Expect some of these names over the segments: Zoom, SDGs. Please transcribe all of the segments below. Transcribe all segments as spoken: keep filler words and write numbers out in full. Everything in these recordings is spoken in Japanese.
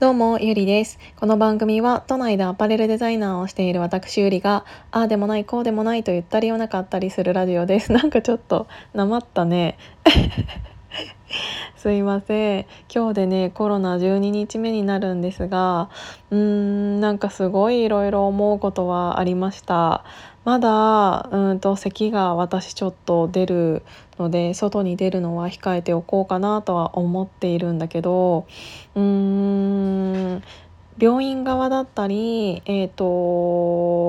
どうもゆりです。この番組は都内でアパレルデザイナーをしている私ゆりがああでもないこうでもないと言ったり言わなかったりするラジオです。なんかちょっとなまったねすいません。今日でねコロナじゅうににちめになるんですが、うーんなんかすごいいろいろ思うことはありました。まだうんと咳が私ちょっと出るので外に出るのは控えておこうかなとは思っているんだけど、うーん病院側だったり、えー、と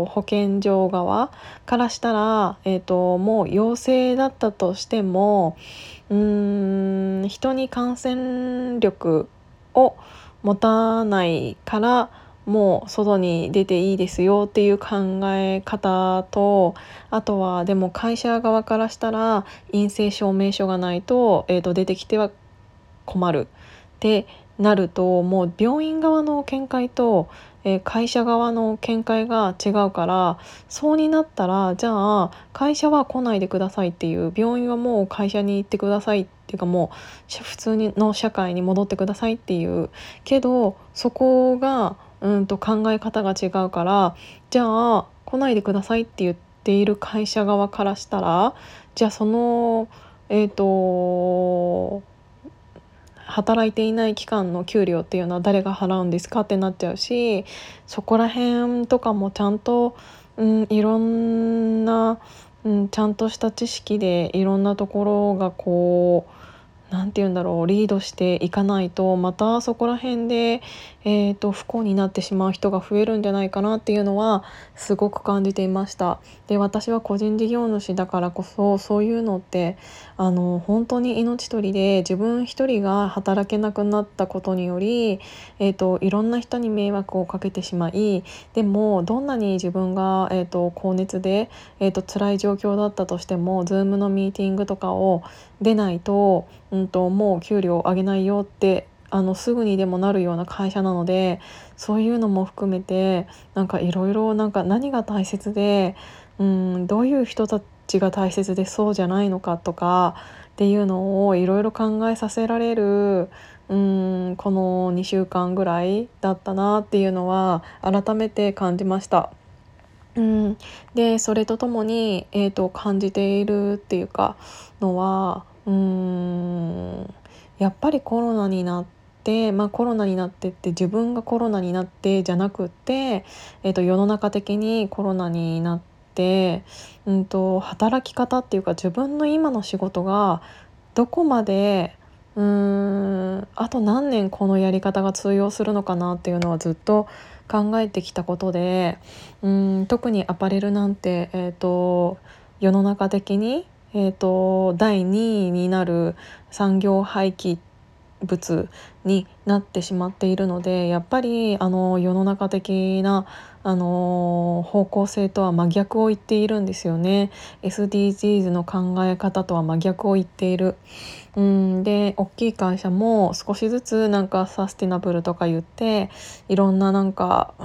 保健所側からしたら、えー、ともう陽性だったとしてもうーん人に感染力を持たないからもう外に出ていいですよっていう考え方と、あとはでも会社側からしたら陰性証明書がないと、えーと出てきては困るってなると、もう病院側の見解と、えー、会社側の見解が違うから、そうになったらじゃあ会社は来ないでくださいっていう、病院はもう会社に行ってくださいっていうか、もう普通の社会に戻ってくださいっていうけど、そこがうんと考え方が違うから、じゃあ来ないでくださいって言っている会社側からしたら、じゃあそのえっと働いていない期間の給料っていうのは誰が払うんですかってなっちゃうし、そこら辺とかもちゃんと、うん、いろんな、うん、ちゃんとした知識でいろんなところがこうなんていうんだろうリードしていかないと、またそこら辺で、えーと、不幸になってしまう人が増えるんじゃないかなっていうのはすごく感じていました。で、私は個人事業主だからこそ、そういうのってあの本当に命取りで、自分一人が働けなくなったことにより、えーと、いろんな人に迷惑をかけてしまい、でもどんなに自分が、えーと、高熱で、えーと、辛い状況だったとしても Zoom のミーティングとかを出ないと、うんともう給料上げないよってあのすぐにでもなるような会社なので、そういうのも含めてなんかいろいろなんか何が大切で、うんどういう人たちが大切でそうじゃないのかとかっていうのをいろいろ考えさせられるうんこのにしゅうかんぐらいだったなっていうのは改めて感じました。うん、でそれとともに、えーと、感じているっていうかのはうーんやっぱりコロナになって、まあ、コロナになってって自分がコロナになってじゃなくって、えーと、世の中的にコロナになって、うんと、働き方っていうか自分の今の仕事がどこまでうーんあと何年このやり方が通用するのかなっていうのはずっと考えてきたことで、うーん特にアパレルなんて、えーと、世の中的にえーと、だいにいになる産業廃棄物になってしまっているので、やっぱりあの世の中的なあの方向性とは真逆を言っているんですよね。 エスディージーズ の考え方とは真逆を言っている。うんで大きい会社も少しずつなんかサスティナブルとか言って、いろんななんか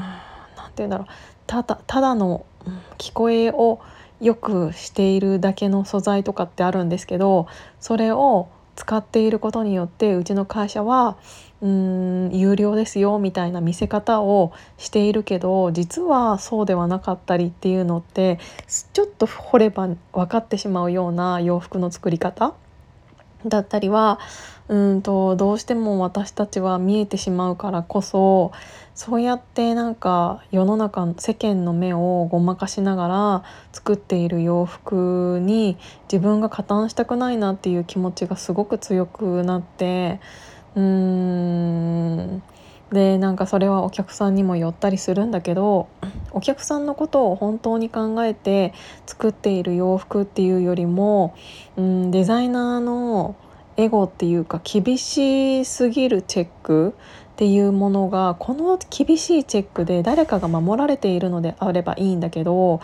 なんていうんだろうただ、ただの聞こえをよくしているだけの素材とかってあるんですけど、それを使っていることによってうちの会社はうーん有料ですよみたいな見せ方をしているけど、実はそうではなかったりっていうのってちょっと掘れば分かってしまうような洋服の作り方だったりはうんとどうしても私たちは見えてしまうからこそ、そうやってなんか世の中世間の目をごまかしながら作っている洋服に自分が加担したくないなっていう気持ちがすごく強くなって、うーんでなんかそれはお客さんにも寄ったりするんだけど、お客さんのことを本当に考えて作っている洋服っていうよりも、うんデザイナーのエゴっていうか厳しすぎるチェックっていうものが、この厳しいチェックで誰かが守られているのであればいいんだけど、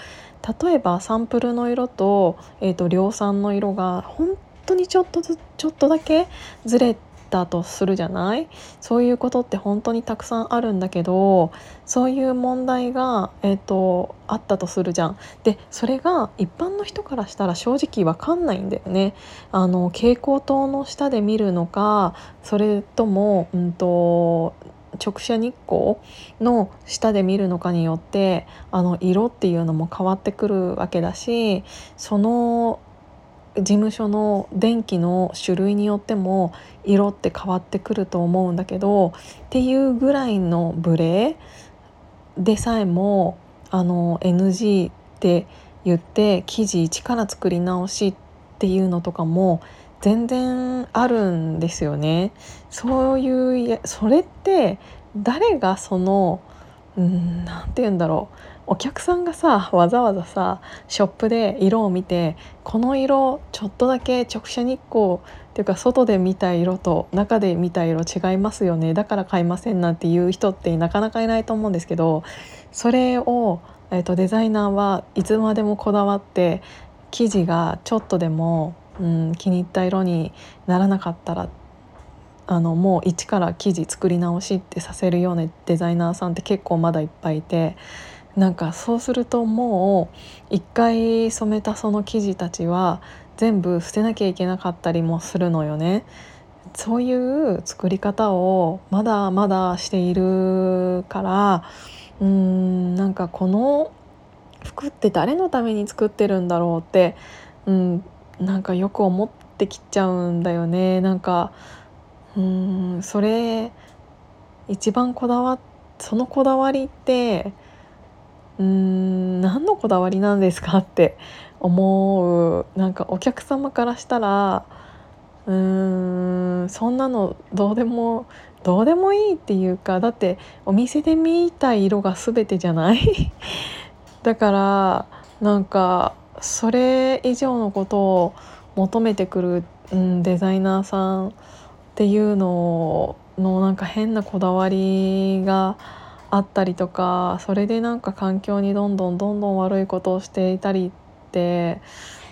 例えばサンプルの色と、えーと量産の色が本当にちょっとずちょっとだけずれてだとするじゃない。そういうことって本当にたくさんあるんだけど、そういう問題が、えーと、あったとするじゃん。でそれが一般の人からしたら正直わかんないんだよね。あの蛍光灯の下で見るのか、それとも、うんと直射日光の下で見るのかによってあの色っていうのも変わってくるわけだし、その事務所の電気の種類によっても色って変わってくると思うんだけど、っていうぐらいのブレでさえもあの エヌジー って言って生地一から作り直しっていうのとかも全然あるんですよね。そういうそれって誰がそのうんなんて言うんだろう、お客さんがさわざわざさショップで色を見て、この色ちょっとだけ直射日光っていうか外で見た色と中で見た色違いますよね、だから買いませんなんていう人ってなかなかいないと思うんですけど、それを、えーと、デザイナーはいつまでもこだわって生地がちょっとでも、うん、気に入った色にならなかったらあのもう一から生地作り直しってさせるようなデザイナーさんって結構まだいっぱいいて、なんかそうするともう一回染めたその生地たちは全部捨てなきゃいけなかったりもするのよね。そういう作り方をまだまだしているから、うーんなんかこの服って誰のために作ってるんだろうって、うん、なんかよく思ってきちゃうんだよね。なんかうーんそれ一番こだわそのこだわりってうーん何のこだわりなんですかって思う。なんかお客様からしたらうーんそんなのどうでもどうでもいいっていうか、だってお店で見た色が全てじゃないだからなんかそれ以上のことを求めてくる、うん、デザイナーさんっていうののなんか変なこだわりがあったりとか、それでなんか環境にどんどんどんどん悪いことをしていたりって、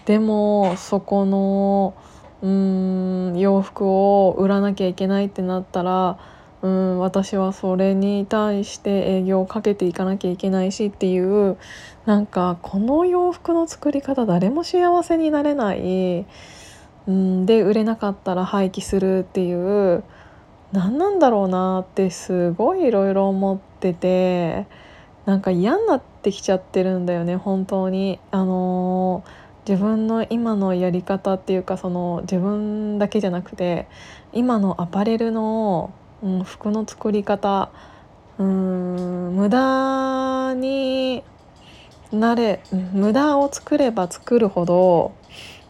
でもそこのうーん洋服を売らなきゃいけないってなったら、うーん私はそれに対して営業をかけていかなきゃいけないしっていう、なんかこの洋服の作り方誰も幸せになれない、うんで売れなかったら廃棄するっていう何なんだろうなってすごいいろいろ思ってて、なんか嫌になってきちゃってるんだよね本当に。あのー、自分の今のやり方っていうか、その自分だけじゃなくて今のアパレルの、うん、服の作り方、うーん無駄になれ無駄を作れば作るほど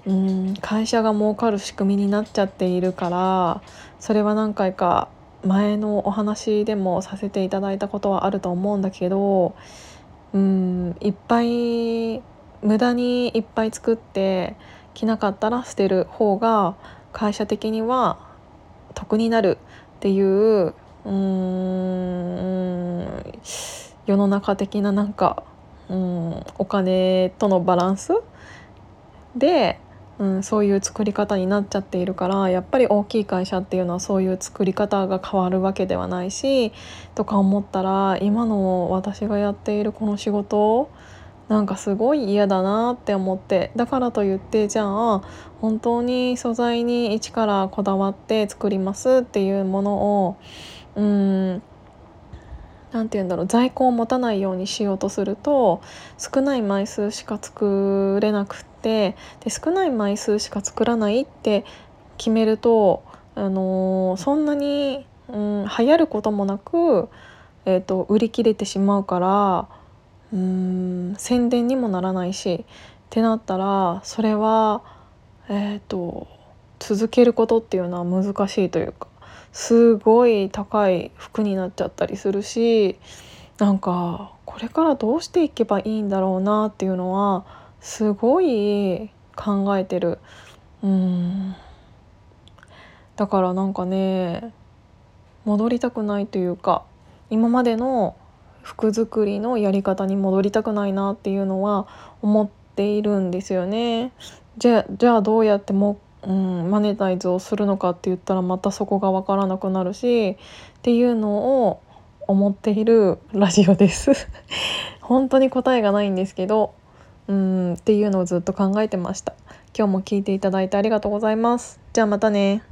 うん会社が儲かる仕組みになっちゃっているから、それは何回か前のお話でもさせていただいたことはあると思うんだけど、うんいっぱい無駄にいっぱい作って着なかったら捨てる方が会社的には得になるっていう、うん世の中的ななんかうんお金とのバランスでうん、そういう作り方になっちゃっているから、やっぱり大きい会社っていうのはそういう作り方が変わるわけではないしとか思ったら、今の私がやっているこの仕事なんかすごい嫌だなって思って、だからといってじゃあ本当に素材に一からこだわって作りますっていうものをうんなんて言うんだろう在庫を持たないようにしようとすると少ない枚数しか作れなくて、で少ない枚数しか作らないって決めると、あのー、そんなに、うん、流行ることもなく、えーと、売り切れてしまうからうーん宣伝にもならないしってなったら、それは、えーと、続けることっていうのは難しいというかすごい高い服になっちゃったりするし、なんかこれからどうしていけばいいんだろうなっていうのはすごい考えてる。うーんだからなんかね戻りたくないというか、今までの服作りのやり方に戻りたくないなっていうのは思っているんですよね。じゃ、じゃあどうやってもうん、マネタイズをするのかって言ったらまたそこが分からなくなるしっていうのを思っているラジオです本当に答えがないんですけど、うんっていうのをずっと考えてました。今日も聞いていただいてありがとうございます。じゃあまたね。